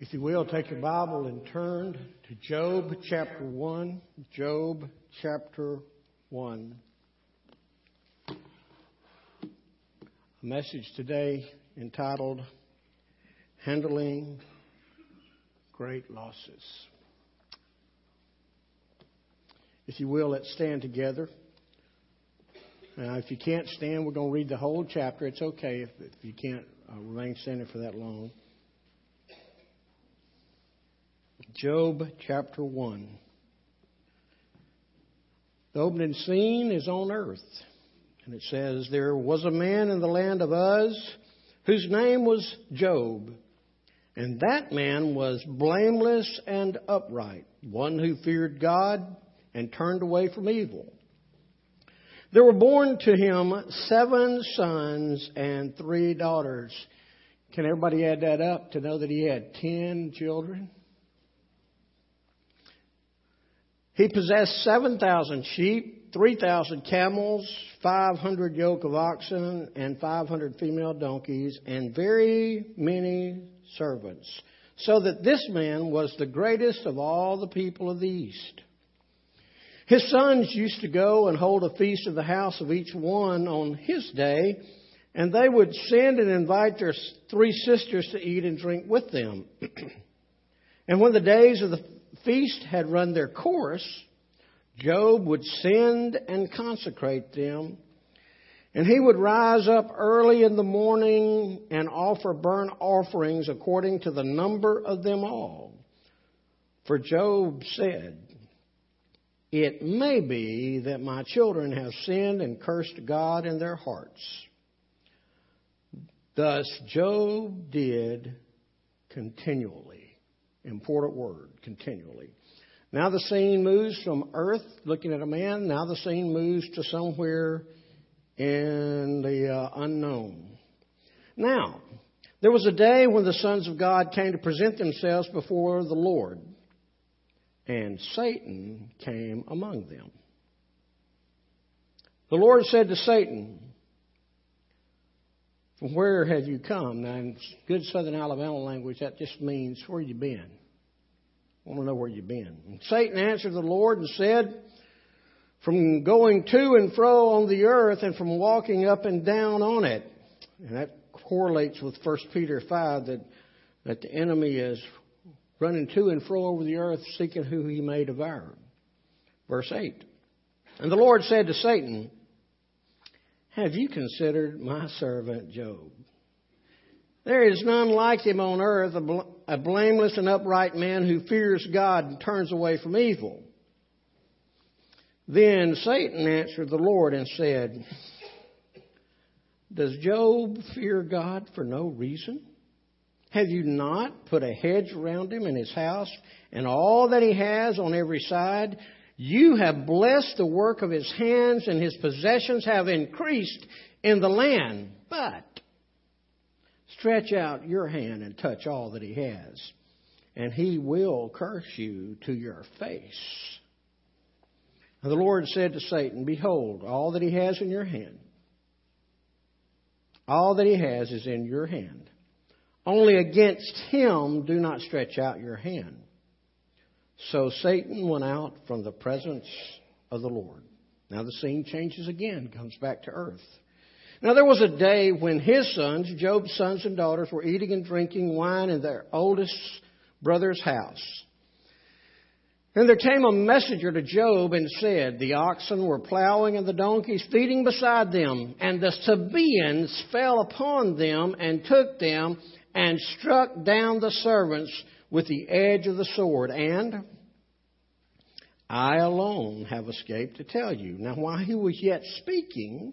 If you will, take your Bible and turn to Job chapter 1. Job chapter 1. A message today entitled, Handling Great Losses. If you will, let's stand together. Now, if you can't stand, we're going to read the whole chapter. It's okay if you can't remain standing for that long. Job chapter 1. The opening scene is on earth. And it says, There was a man in the land of Uz whose name was Job. And that man was blameless and upright, one who feared God and turned away from evil. There were born to him 7 sons and 3 daughters. Can everybody add that up to know that he had 10 children? He possessed 7,000 sheep, 3,000 camels, 500 yoke of oxen, and 500 female donkeys, and very many servants, so that this man was the greatest of all the people of the East. His sons used to go and hold a feast of the house of each one on his day, and they would send and invite their 3 sisters to eat and drink with them. And when the days of the feast had run their course, Job would send and consecrate them, and he would rise up early in the morning and offer burnt offerings according to the number of them all. For Job said, It may be that my children have sinned and cursed God in their hearts. Thus Job did continually. Important word, continually. Now the scene moves from earth, looking at a man. Now the scene moves to somewhere in the unknown. Now, there was a day when the sons of God came to present themselves before the Lord, and Satan came among them. The Lord said to Satan, From where have you come? Now, in good Southern Alabama language, that just means, where you been? I want to know where you've been. And Satan answered the Lord and said, From going to and fro on the earth and from walking up and down on it. And that correlates with 1 Peter 5, that the enemy is running to and fro over the earth, seeking who he may devour. Verse 8. And the Lord said to Satan, Have you considered my servant Job? There is none like him on earth, a blameless and upright man who fears God and turns away from evil. Then Satan answered the Lord and said, Does Job fear God for no reason? Have you not put a hedge around him and his house and all that he has on every side? You have blessed the work of his hands, and his possessions have increased in the land. But stretch out your hand and touch all that he has, and he will curse you to your face. And the Lord said to Satan, Behold, all that he has in your hand, all that he has is in your hand. Only against him do not stretch out your hand. So Satan went out from the presence of the Lord. Now the scene changes again, comes back to earth. Now there was a day when his sons, Job's sons and daughters, were eating and drinking wine in their oldest brother's house. And there came a messenger to Job and said, The oxen were plowing and the donkeys feeding beside them. And the Sabaeans fell upon them and took them and struck down the servants with the edge of the sword, and I alone have escaped to tell you. Now, while he was yet speaking,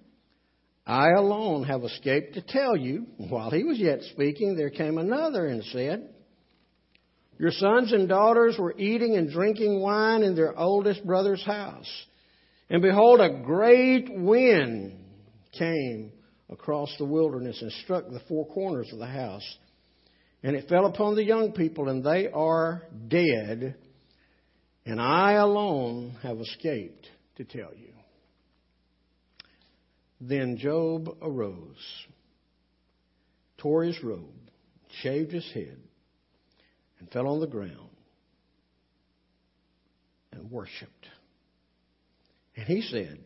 I alone have escaped to tell you. While he was yet speaking, there came another and said, Your sons and daughters were eating and drinking wine in their oldest brother's house. And behold, a great wind came across the wilderness and struck the four corners of the house. And it fell upon the young people, and they are dead. And I alone have escaped to tell you. Then Job arose, tore his robe, shaved his head, and fell on the ground and worshipped. And he said,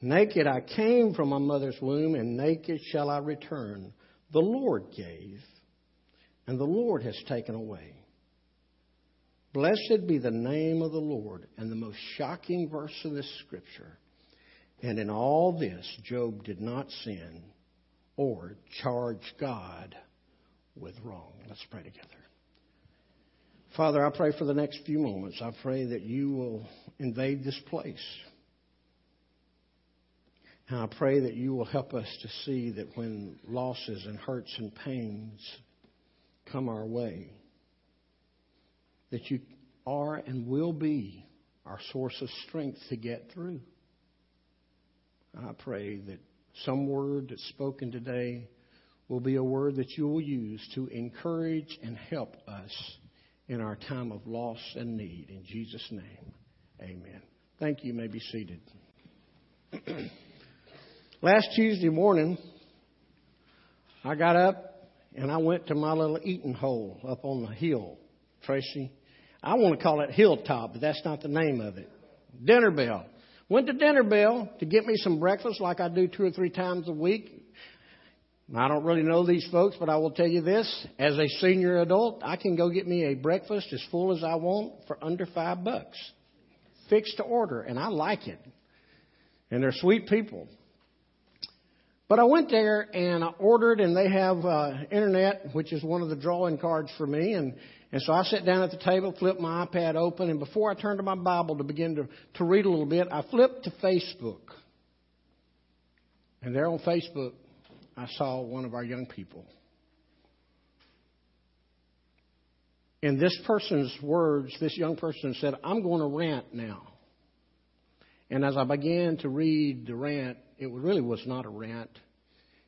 "Naked I came from my mother's womb, and naked shall I return. The Lord gave, and the Lord has taken away. Blessed be the name of the Lord." And the most shocking verse in this scripture: "And in all this, Job did not sin or charge God with wrong." Let's pray together. Father, I pray for the next few moments. I pray that you will invade this place. And I pray that you will help us to see that when losses and hurts and pains come our way, that you are and will be our source of strength to get through. And I pray that some word that's spoken today will be a word that you will use to encourage and help us in our time of loss and need. In Jesus' name, amen. Thank you. You may be seated. Last Tuesday morning, I got up and I went to my little eating hole up on the hill, Tracy. I want to call it Hilltop, but that's not the name of it. Dinner Bell. Went to Dinner Bell to get me some breakfast like I do 2 or 3 times a week. I don't really know these folks, but I will tell you this. As a senior adult, I can go get me a breakfast as full as I want for under $5. Fixed to order, and I like it. And they're sweet people. But I went there and I ordered, and they have internet, which is one of the drawing cards for me. And so I sat down at the table, flipped my iPad open, and before I turned to my Bible to begin to read a little bit, I flipped to Facebook. And there on Facebook, I saw one of our young people. In this person's words, this young person said, "I'm going to rant now." And as I began to read the rant, it really was not a rant.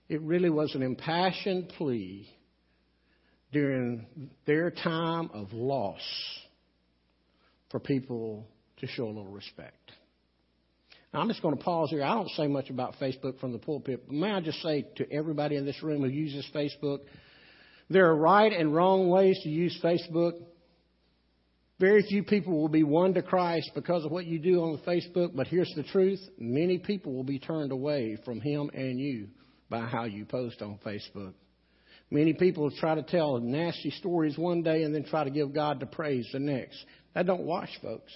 It really was an impassioned plea during their time of loss for people to show a little respect. Now, I'm just going to pause here. I don't say much about Facebook from the pulpit, but may I just say to everybody in this room who uses Facebook, there are right and wrong ways to use Facebook. Very few people will be won to Christ because of what you do on Facebook, but here's the truth. Many people will be turned away from Him and you by how you post on Facebook. Many people try to tell nasty stories one day and then try to give God the praise the next. That don't wash, folks.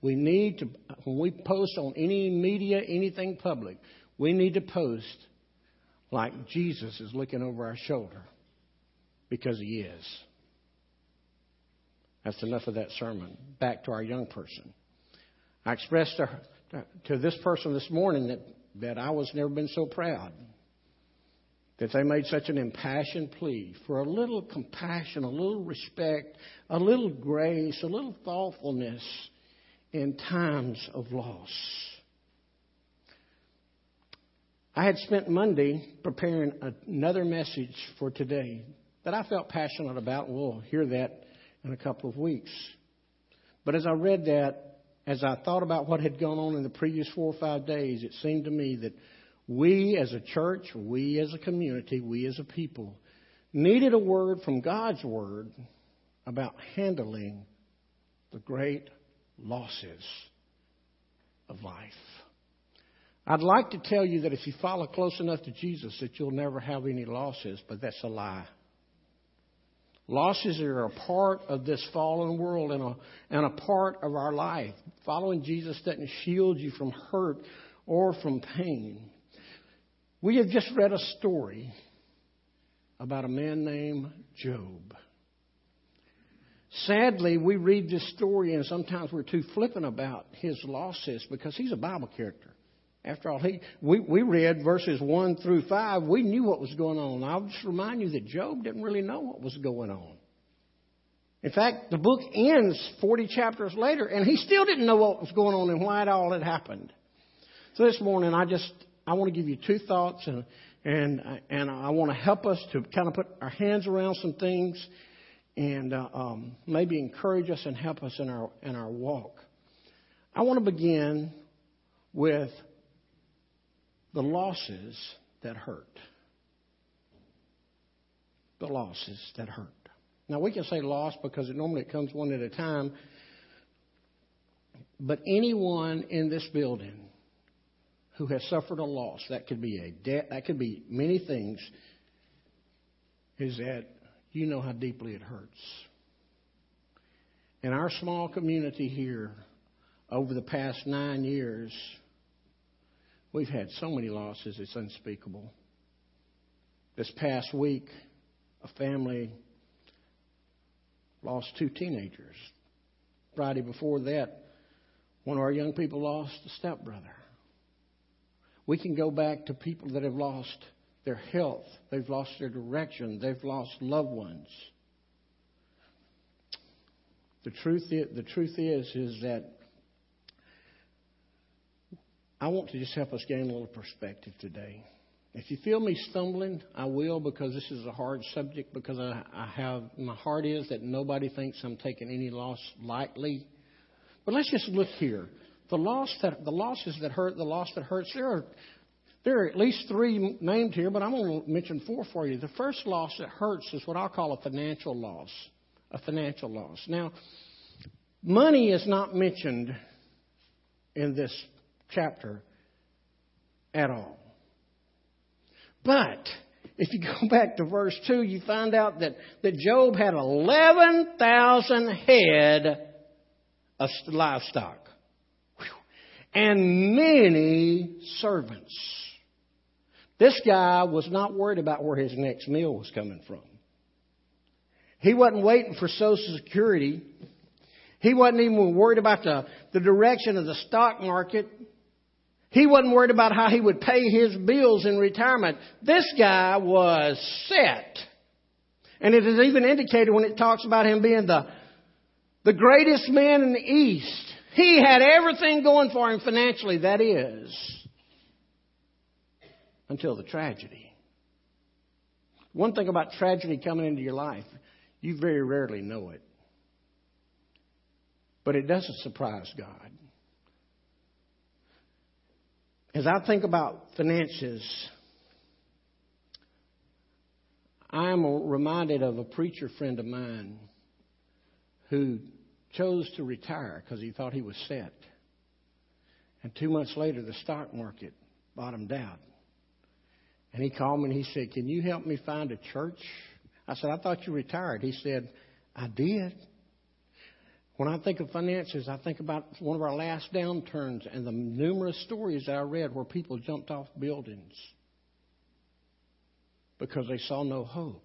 We need to, when we post on any media, anything public, we need to post like Jesus is looking over our shoulder, because He is. That's enough of that sermon. Back to our young person. I expressed to this person this morning that I was never been so proud that they made such an impassioned plea for a little compassion, a little respect, a little grace, a little thoughtfulness in times of loss. I had spent Monday preparing another message for today that I felt passionate about. We'll hear that in a couple of weeks. But as I read that, as I thought about what had gone on in the previous 4 or 5 days, it seemed to me that we as a church, we as a community, we as a people needed a word from God's word about handling the great losses of life. I'd like to tell you that if you follow close enough to Jesus that you'll never have any losses, but that's a lie. Losses are a part of this fallen world and a part of our life. Following Jesus doesn't shield you from hurt or from pain. We have just read a story about a man named Job. Sadly, we read this story and sometimes we're too flippant about his losses because he's a Bible character. After all, we read verses 1 through 5. We knew what was going on. I'll just remind you that Job didn't really know what was going on. In fact, the book ends 40 chapters later, and he still didn't know what was going on and why it all had happened. So this morning, I want to give you two thoughts, and I want to help us to kind of put our hands around some things, and maybe encourage us and help us in our walk. I want to begin with the losses that hurt. The losses that hurt. Now, we can say loss because normally it comes one at a time. But anyone in this building who has suffered a loss, that could be a debt, that could be many things, is that you know how deeply it hurts. In our small community here, over the past 9 years, we've had so many losses, it's unspeakable. This past week, a family lost two teenagers. Friday before that, one of our young people lost a stepbrother. We can go back to people that have lost their health. They've lost their direction. They've lost loved ones. The truth is that I want to just help us gain a little perspective today. If you feel me stumbling, I will, because this is a hard subject, because my heart is that nobody thinks I'm taking any loss lightly. But let's just look here. The losses that hurt, there are at least three named here, but I'm going to mention four for you. The first loss that hurts is what I'll call a financial loss. A financial loss. Now, money is not mentioned in this chapter at all. But if you go back to verse 2, you find out that Job had 11,000 head of livestock and many servants. This guy was not worried about where his next meal was coming from. He wasn't waiting for Social Security. He wasn't even worried about the direction of the stock market. He wasn't worried about how he would pay his bills in retirement. This guy was set. And it is even indicated when it talks about him being the greatest man in the East. He had everything going for him financially, that is, until the tragedy. One thing about tragedy coming into your life, you very rarely know it. But it doesn't surprise God. As I think about finances, I am reminded of a preacher friend of mine who chose to retire because he thought he was set. And 2 months later, the stock market bottomed out. And he called me and he said, "Can you help me find a church?" I said, "I thought you retired." He said, "I did." When I think of finances, I think about one of our last downturns and the numerous stories that I read where people jumped off buildings because they saw no hope,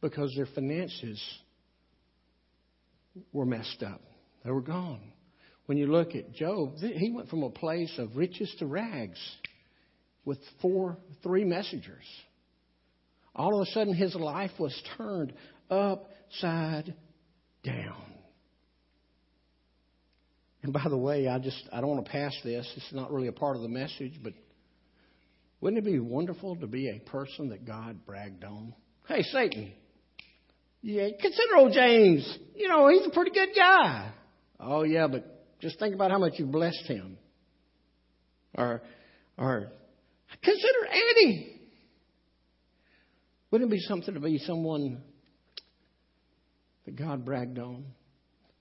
because their finances were messed up. They were gone. When you look at Job, he went from a place of riches to rags with three messengers. All of a sudden, his life was turned upside down. And by the way, I don't want to pass this. It's not really a part of the message, but wouldn't it be wonderful to be a person that God bragged on? "Hey, Satan, yeah, consider old James. You know, he's a pretty good guy." "Oh, yeah, but just think about how much you blessed him." Or consider Annie. Wouldn't it be something to be someone that God bragged on?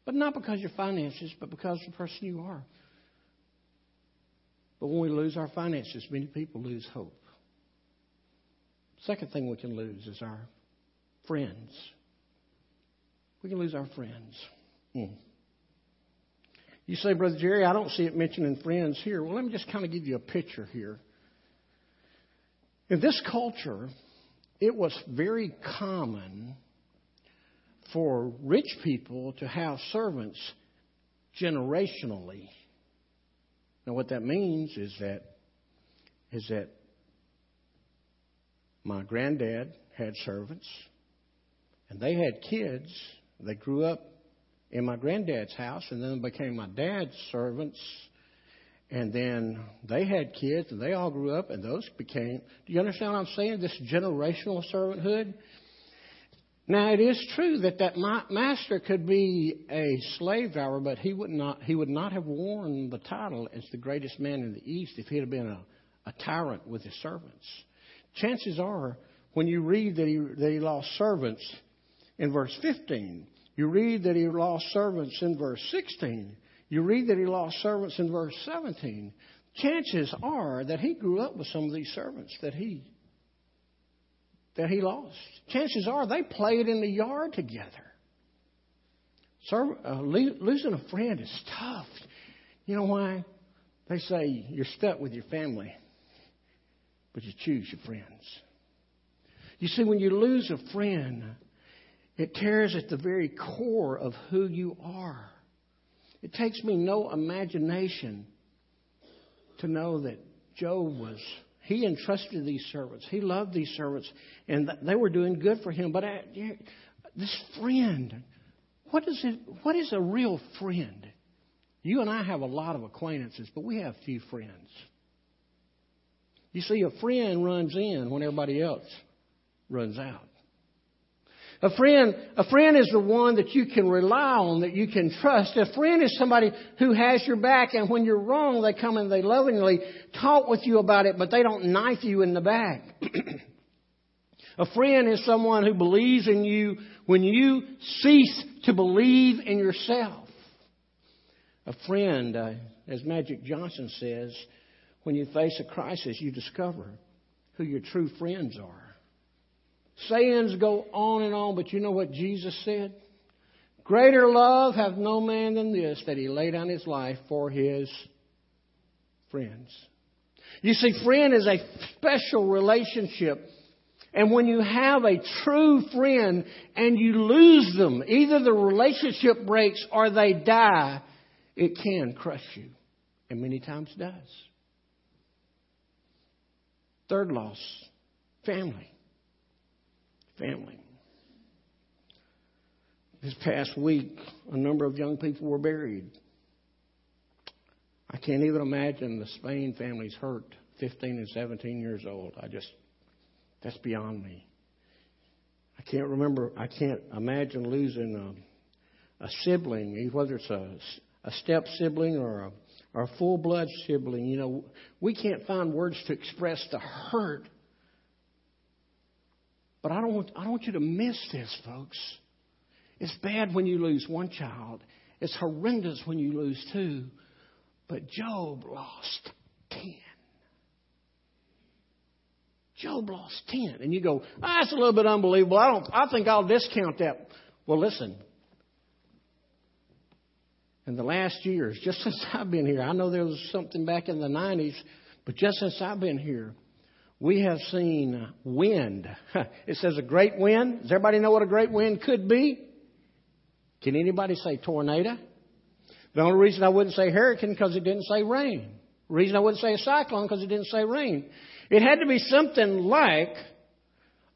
But not because of your finances, but because of the person you are. But when we lose our finances, many people lose hope. Second thing we can lose is our friends. We can lose our friends. You say, "Brother Jerry, I don't see it mentioning friends here." Well, let me just kind of give you a picture here. In this culture, it was very common for rich people to have servants generationally. Now, what that means is that my granddad had servants, and they had kids, They grew up in my granddad's house and then became my dad's servants. And then they had kids and they all grew up and those became, do you understand what I'm saying? This generational servanthood. Now, it is true that master could be a slave driver, but he would not have worn the title as the greatest man in the East if he had been a tyrant with his servants. Chances are, when you read that he lost servants in verse 15, you read that he lost servants in verse 16, you read that he lost servants in verse 17, chances are that he grew up with some of these servants that he lost. Chances are they played in the yard together. Losing a friend is tough. You know why? They say you're stuck with your family, but you choose your friends. You see, when you lose a friend, it tears at the very core of who you are. It takes me no imagination to know that Job was... He entrusted these servants. He loved these servants. And they were doing good for him. But this friend, what is a real friend? You and I have a lot of acquaintances, but we have few friends. You see, a friend runs in when everybody else runs out. A friend is the one that you can rely on, that you can trust. A friend is somebody who has your back, and when you're wrong, they come and they lovingly talk with you about it, but they don't knife you in the back. A friend is someone who believes in you when you cease to believe in yourself. A friend, as Magic Johnson says, when you face a crisis, you discover who your true friends are. Sayings go on and on, but you know what Jesus said? Greater love hath no man than this, that he lay down his life for his friends. You see, friend is a special relationship. And when you have a true friend and you lose them, either the relationship breaks or they die, it can crush you. And many times does. Third loss, family. Family. This past week, a number of young people were buried. I can't even imagine the Spain families hurt, 15 and 17 years old. That's beyond me. I can't imagine losing a sibling, whether it's a step sibling or a full blood sibling. You know, we can't find words to express the hurt. But I don't want you to miss this, folks. It's bad when you lose one child. It's horrendous when you lose two. But Job lost 10. Job lost 10. And you go, that's a little bit unbelievable. I think I'll discount that. Well, listen. In the last years, just since I've been here, I know there was something back in the 90s, but just since I've been here, we have seen wind. It says a great wind. Does everybody know what a great wind could be? Can anybody say tornado? The only reason I wouldn't say hurricane because it didn't say rain. The reason I wouldn't say a cyclone because it didn't say rain. It had to be something like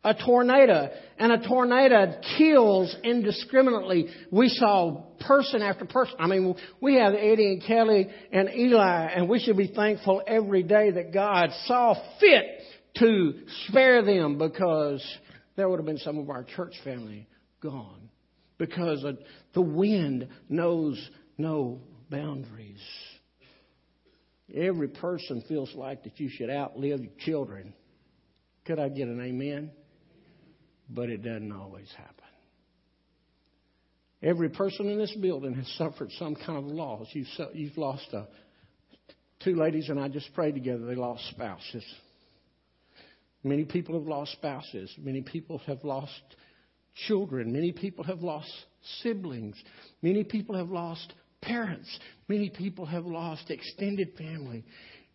a tornado. And a tornado kills indiscriminately. We saw person after person. I mean, we have Eddie and Kelly and Eli, and we should be thankful every day that God saw fit to spare them, because there would have been some of our church family gone. Because the wind knows no boundaries. Every person feels like that you should outlive your children. Could I get an amen? But it doesn't always happen. Every person in this building has suffered some kind of loss. You've lost two ladies, and I just prayed together. They lost spouses. Many people have lost spouses. Many people have lost children. Many people have lost siblings. Many people have lost parents. Many people have lost extended family.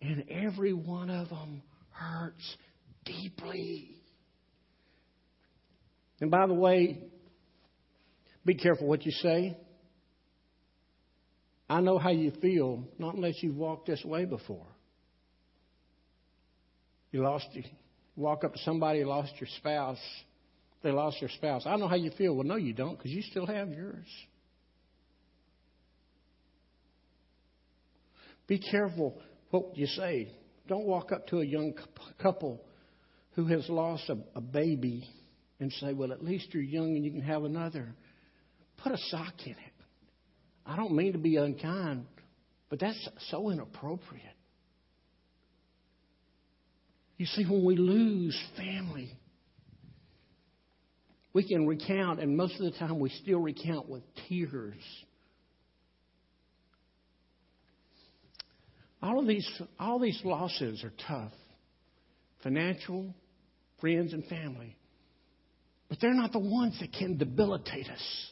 And every one of them hurts deeply. And by the way, be careful what you say. I know how you feel, not unless you've walked this way before. You walk up to somebody who lost your spouse, they lost their spouse. I know how you feel. Well, no, you don't, because you still have yours. Be careful what you say. Don't walk up to a young couple who has lost a baby and say, well, at least you're young and you can have another. Put a sock in it. I don't mean to be unkind, but that's so inappropriate. You see, when we lose family, we can recount, and most of the time we still recount with tears. All these losses are tough. Financial, friends, and family. But they're not the ones that can debilitate us.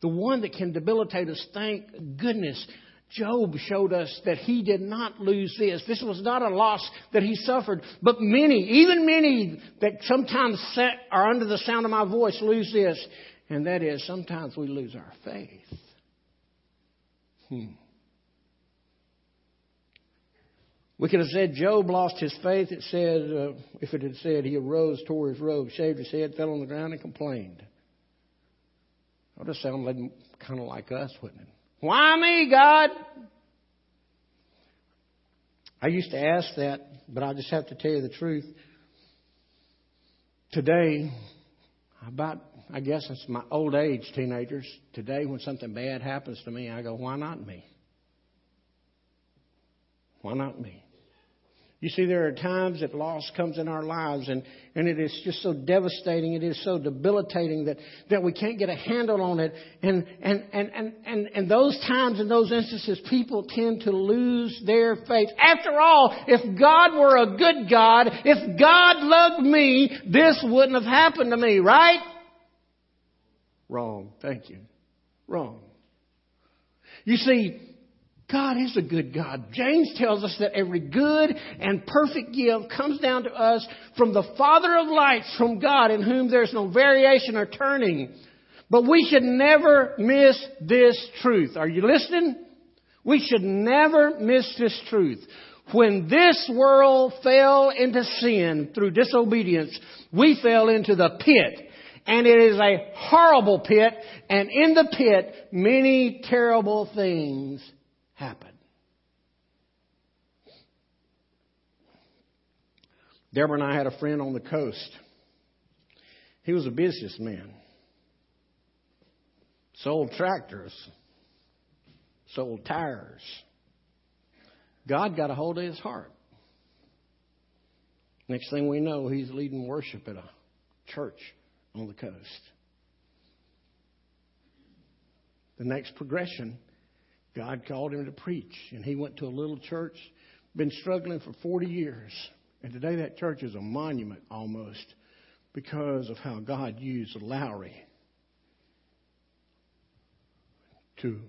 The one that can debilitate us, thank goodness, Job showed us that he did not lose this. This was not a loss that he suffered. But many, even many that sometimes are under the sound of my voice lose this. And that is, sometimes we lose our faith. We could have said Job lost his faith. It said, if it had said he arose, tore his robe, shaved his head, fell on the ground, and complained. That would have sounded kind of like us, wouldn't it? Why me, God? I used to ask that, but I just have to tell you the truth. Today, I guess it's my old age, teenagers. Today, when something bad happens to me, I go, why not me? Why not me? You see, there are times that loss comes in our lives, and it is just so devastating, it is so debilitating that we can't get a handle on it. And those times, in those instances, people tend to lose their faith. After all, if God were a good God, if God loved me, this wouldn't have happened to me, right? Wrong. Thank you. Wrong. You see, God is a good God. James tells us that every good and perfect gift comes down to us from the Father of lights, from God, in whom there's no variation or turning. But we should never miss this truth. Are you listening? We should never miss this truth. When this world fell into sin through disobedience, we fell into the pit. And it is a horrible pit. And in the pit, many terrible things happen. Deborah and I had a friend on the coast. He was a businessman. Sold tractors. Sold tires. God got a hold of his heart. Next thing we know, he's leading worship at a church on the coast. The next progression, God called him to preach, and he went to a little church, been struggling for 40 years. And today that church is a monument almost because of how God used Lowry to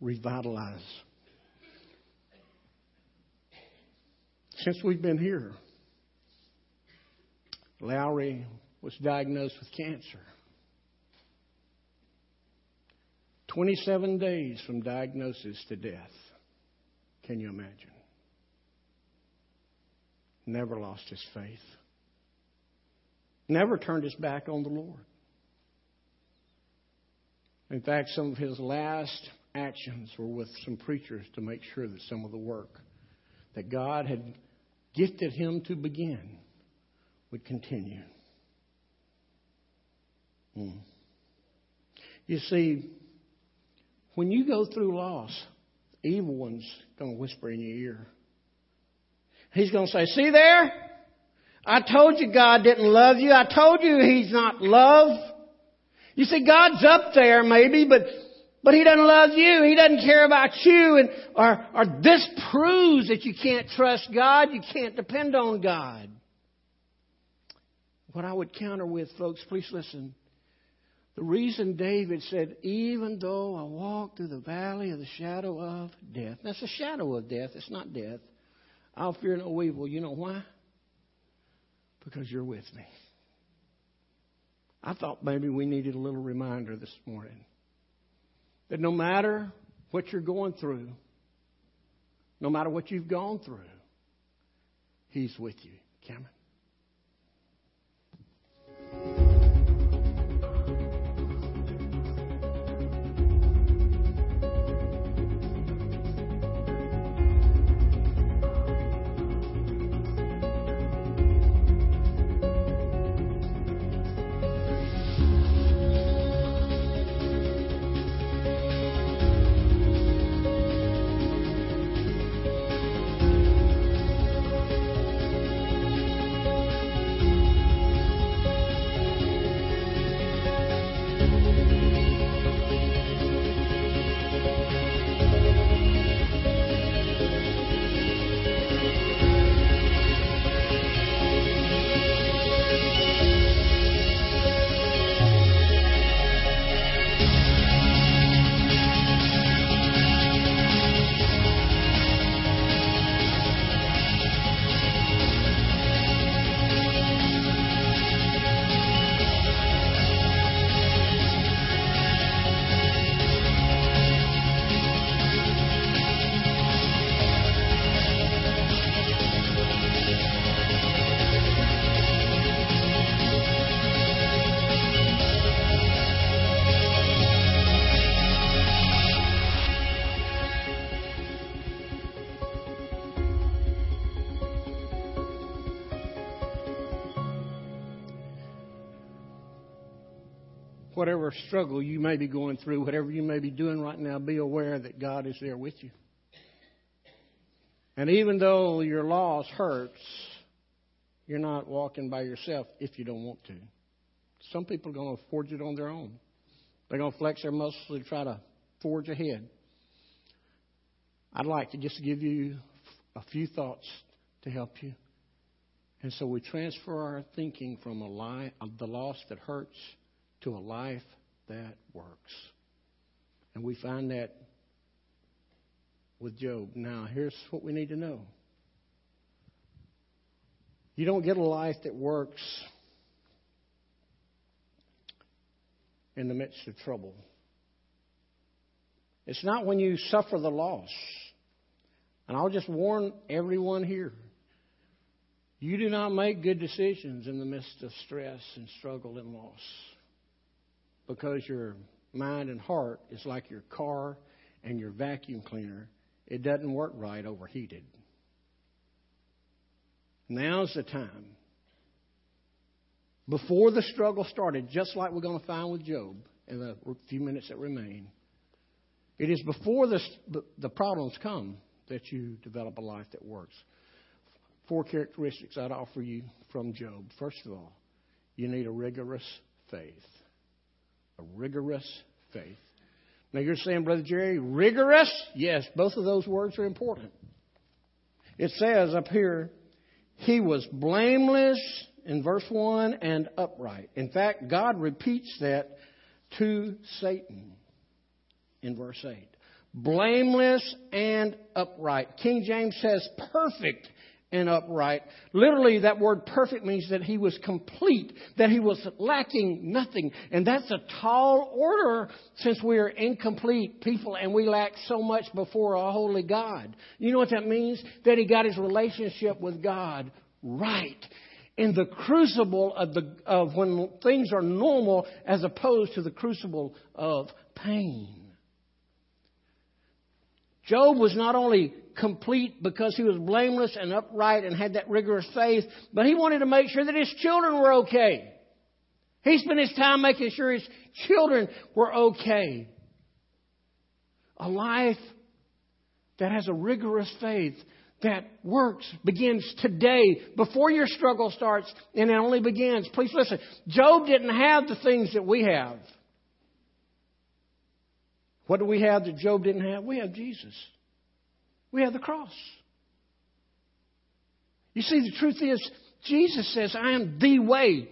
revitalize. Since we've been here, Lowry was diagnosed with cancer. 27 days from diagnosis to death. Can you imagine? Never lost his faith. Never turned his back on the Lord. In fact, some of his last actions were with some preachers to make sure that some of the work that God had gifted him to begin would continue. You see, when you go through loss, the evil one's going to whisper in your ear. He's going to say, see there? I told you God didn't love you. I told you He's not love. You see, God's up there maybe, but He doesn't love you. He doesn't care about you. Or this proves that you can't trust God. You can't depend on God. What I would counter with, folks, please listen. The reason David said, even though I walk through the valley of the shadow of death. That's a shadow of death. It's not death. I'll fear no evil. You know why? Because you're with me. I thought maybe we needed a little reminder this morning. That no matter what you're going through, no matter what you've gone through, He's with you. Cameron. whatever struggle you may be going through, whatever you may be doing right now, be aware that God is there with you. And even though your loss hurts, you're not walking by yourself if you don't want to. Some people are going to forge it on their own. They're going to flex their muscles to try to forge ahead. I'd like to just give you a few thoughts to help you. And so we transfer our thinking from a life of the loss that hurts to a life that works. And we find that with Job. Now, here's what we need to know. You don't get a life that works in the midst of trouble. It's not when you suffer the loss. And I'll just warn everyone here. You do not make good decisions in the midst of stress and struggle and loss. Because your mind and heart is like your car and your vacuum cleaner. It doesn't work right, overheated. Now's the time. Before the struggle started, just like we're going to find with Job in the few minutes that remain, it is before the problems come that you develop a life that works. Four characteristics I'd offer you from Job. First of all, you need a rigorous faith. A rigorous faith. Now you're saying, Brother Jerry, rigorous? Yes, both of those words are important. It says up here, he was blameless in verse 1 and upright. In fact, God repeats that to Satan in verse 8. Blameless and upright. King James says perfect and upright. Literally, that word perfect means that he was complete, that he was lacking nothing. And that's a tall order since we are incomplete people and we lack so much before a holy God. You know what that means? That he got his relationship with God right. In the crucible of when things are normal as opposed to the crucible of pain. Job was not only complete because he was blameless and upright and had that rigorous faith, but he wanted to make sure that his children were okay. He spent his time making sure his children were okay. A life that has a rigorous faith that works begins today before your struggle starts, and it only begins. Please listen. Job didn't have the things that we have. What do we have that Job didn't have? We have Jesus. We have the cross. You see, the truth is, Jesus says, I am the way.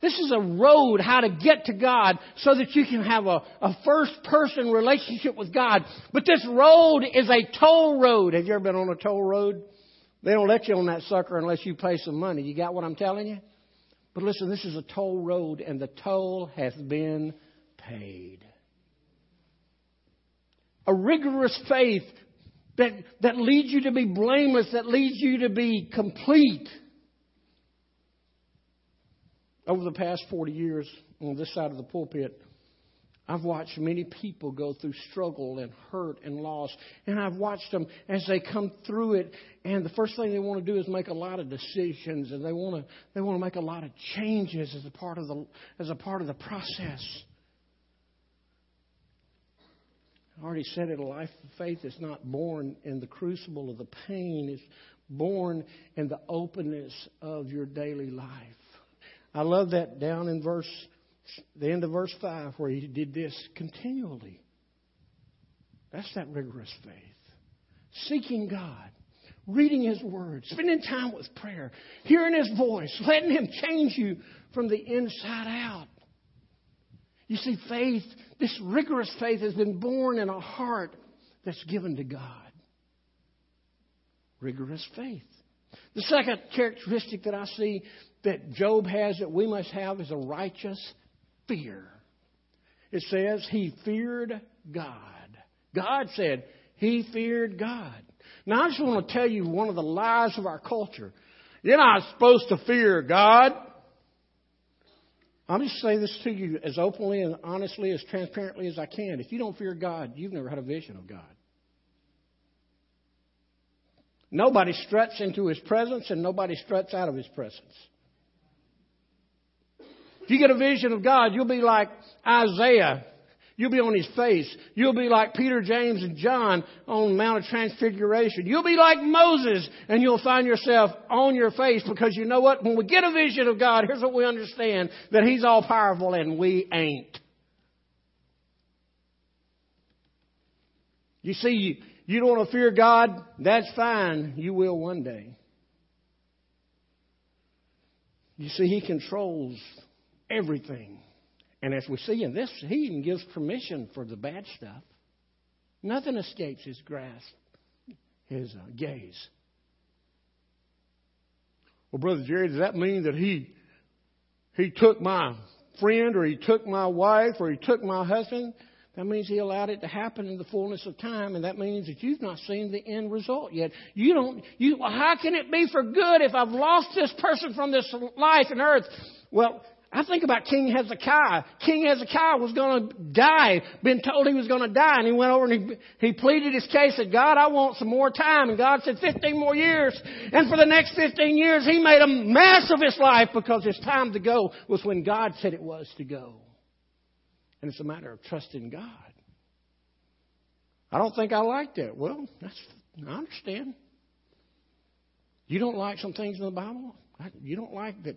This is a road how to get to God so that you can have a first-person relationship with God. But this road is a toll road. Have you ever been on a toll road? They don't let you on that sucker unless you pay some money. You got what I'm telling you? But listen, this is a toll road, and the toll has been paid. A rigorous faith that leads you to be blameless, that leads you to be complete. Over the past 40 years, on this side of the pulpit, I've watched many people go through struggle and hurt and loss. And I've watched them as they come through it. And the first thing they want to do is make a lot of decisions. And they want to make a lot of changes as a part of the process. I already said it, a life of faith is not born in the crucible of the pain. It's born in the openness of your daily life. I love that down in the end of verse 5 where he did this continually. That's that rigorous faith. Seeking God. Reading His Word. Spending time with prayer. Hearing His voice. Letting Him change you from the inside out. You see, faith, this rigorous faith has been born in a heart that's given to God. Rigorous faith. The second characteristic that I see that Job has that we must have is a righteous fear. It says he feared God. God said he feared God. Now, I just want to tell you one of the lies of our culture. You're not supposed to fear God. I'm just saying this to you as openly and honestly, as transparently as I can. If you don't fear God, you've never had a vision of God. Nobody struts into His presence and nobody struts out of His presence. If you get a vision of God, you'll be like Isaiah. You'll be on his face. You'll be like Peter, James, and John on the Mount of Transfiguration. You'll be like Moses, and you'll find yourself on your face, because you know what? When we get a vision of God, here's what we understand: that he's all-powerful and we ain't. You see, you don't want to fear God? That's fine. You will one day. You see, he controls everything. And as we see in this, he even gives permission for the bad stuff. Nothing escapes his grasp, his gaze. Well, Brother Jerry, does that mean that he took my friend, or he took my wife, or he took my husband? That means he allowed it to happen in the fullness of time, and that means that you've not seen the end result yet. How can it be for good if I've lost this person from this life and earth? Well, I think about King Hezekiah. King Hezekiah was going to die, been told he was going to die, and he went over and he pleaded his case, said, God, I want some more time. And God said, 15 more years. And for the next 15 years, he made a mess of his life, because his time to go was when God said it was to go. And it's a matter of trusting God. I don't think I like that. Well, I understand. You don't like some things in the Bible? You don't like that.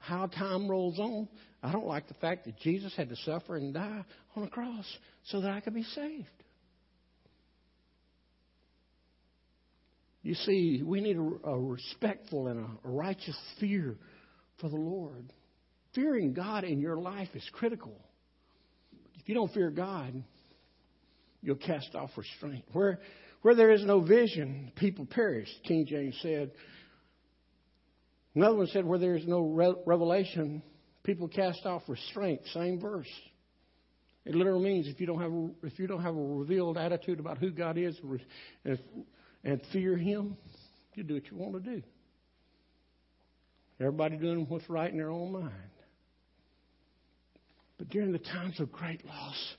How time rolls on. I don't like the fact that Jesus had to suffer and die on a cross so that I could be saved. You see, we need a respectful and a righteous fear for the Lord. Fearing God in your life is critical. If you don't fear God, you'll cast off restraint. Where there is no vision, people perish, King James said. Another one said, where there is no revelation, people cast off restraint. Same verse. It literally means if you don't have a revealed attitude about who God is and fear him, you do what you want to do. Everybody doing what's right in their own mind. But during the times of great loss,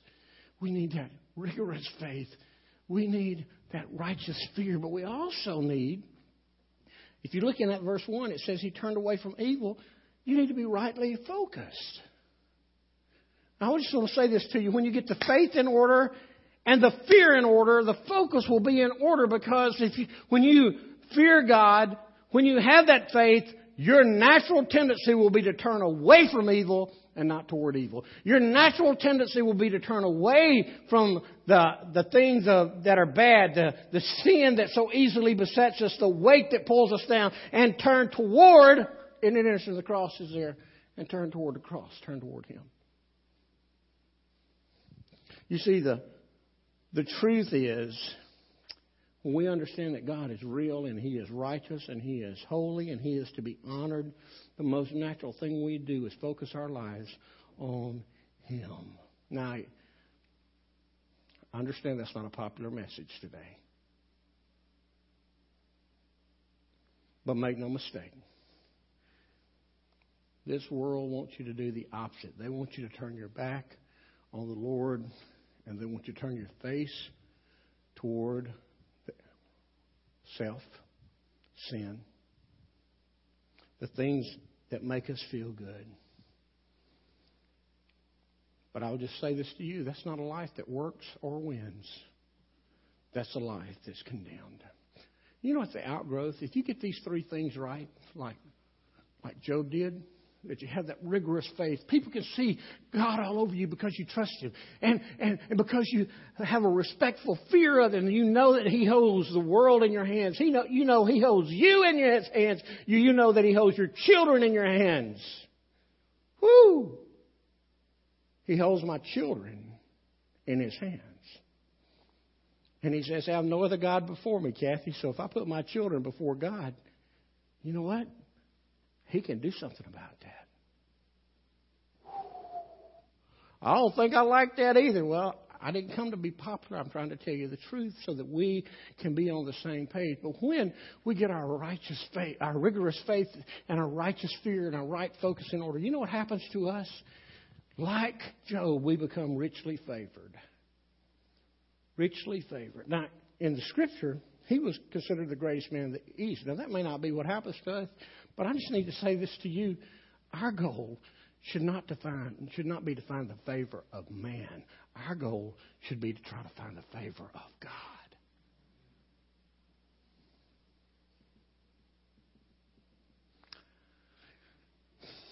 we need that rigorous faith. We need that righteous fear. But we also need, if you look in at verse 1, it says he turned away from evil. You need to be rightly focused. I just want to say this to you. When you get the faith in order and the fear in order, the focus will be in order, because when you fear God, when you have that faith, your natural tendency will be to turn away from evil and not toward evil. Your natural tendency will be to turn away from the things that are bad, the sin that so easily besets us, the weight that pulls us down, and turn toward, in an instance the cross is there, and turn toward the cross, turn toward him. You see, the truth is, when we understand that God is real and he is righteous and he is holy and he is to be honored, the most natural thing we do is focus our lives on him. Now, I understand that's not a popular message today. But make no mistake. This world wants you to do the opposite. They want you to turn your back on the Lord, and they want you to turn your face toward self, sin, the things that make us feel good. But I'll just say this to you, that's not a life that works or wins. That's a life that's condemned. You know what the outgrowth, if you get these three things right, like Job did, that you have that rigorous faith. People can see God all over you because you trust him. And because you have a respectful fear of him. You know that he holds the world in your hands. You know he holds you in his hands. You know that he holds your children in your hands. Woo! He holds my children in his hands. And he says, I have no other God before me, Kathy. So if I put my children before God, you know what? He can do something about that. I don't think I like that either. Well, I didn't come to be popular. I'm trying to tell you the truth so that we can be on the same page. But when we get our righteous faith, our rigorous faith and our righteous fear and our right focus in order, you know what happens to us? Like Job, we become richly favored. Richly favored. Now, in the Scripture, he was considered the greatest man in the East. Now, that may not be what happens to us, but I just need to say this to you. Our goal should not be to find the favor of man. Our goal should be to try to find the favor of God.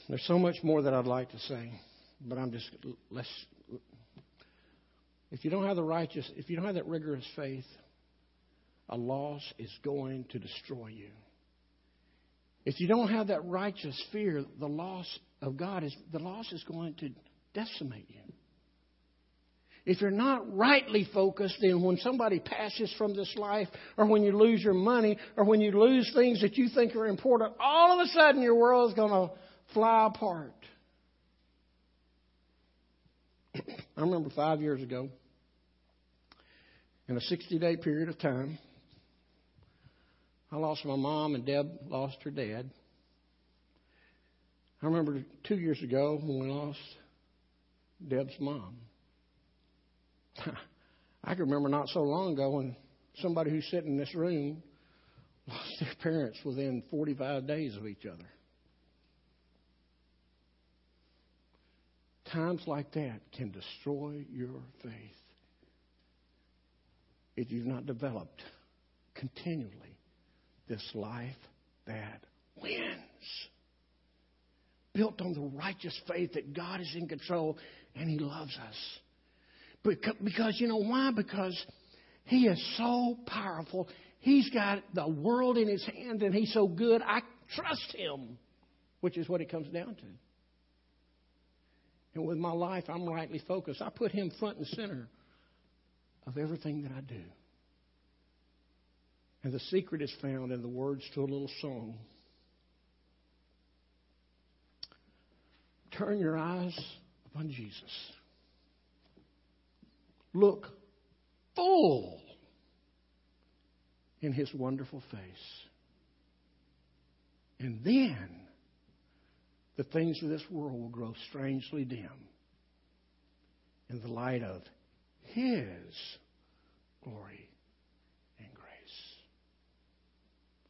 There's so much more that I'd like to say, but if you don't have that rigorous faith, a loss is going to destroy you. If you don't have that righteous fear, the loss of God is going to decimate you. If you're not rightly focused, then when somebody passes from this life, or when you lose your money, or when you lose things that you think are important, all of a sudden your world is going to fly apart. I remember 5 years ago, in a 60-day period of time, I lost my mom and Deb lost her dad. I remember 2 years ago when we lost Deb's mom. I can remember not so long ago when somebody who's sitting in this room lost their parents within 45 days of each other. Times like that can destroy your faith if you've not developed continually this life that wins, built on the righteous faith that God is in control and He loves us. Because you know why? Because He is so powerful. He's got the world in His hand, and He's so good. I trust Him, which is what it comes down to. And with my life, I'm rightly focused. I put Him front and center of everything that I do. And the secret is found in the words to a little song. Turn your eyes upon Jesus. Look full in His wonderful face. And then the things of this world will grow strangely dim in the light of His glory and grace.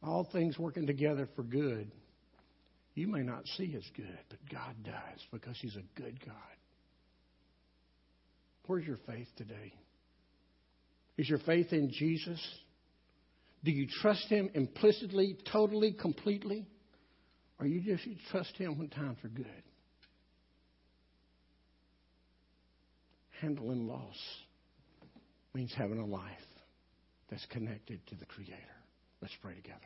All things working together for good. You may not see as good, but God does, because He's a good God. Where's your faith today? Is your faith in Jesus? Do you trust Him implicitly, totally, completely? Or you trust Him when times are good? Handling loss means having a life that's connected to the Creator. Let's pray together.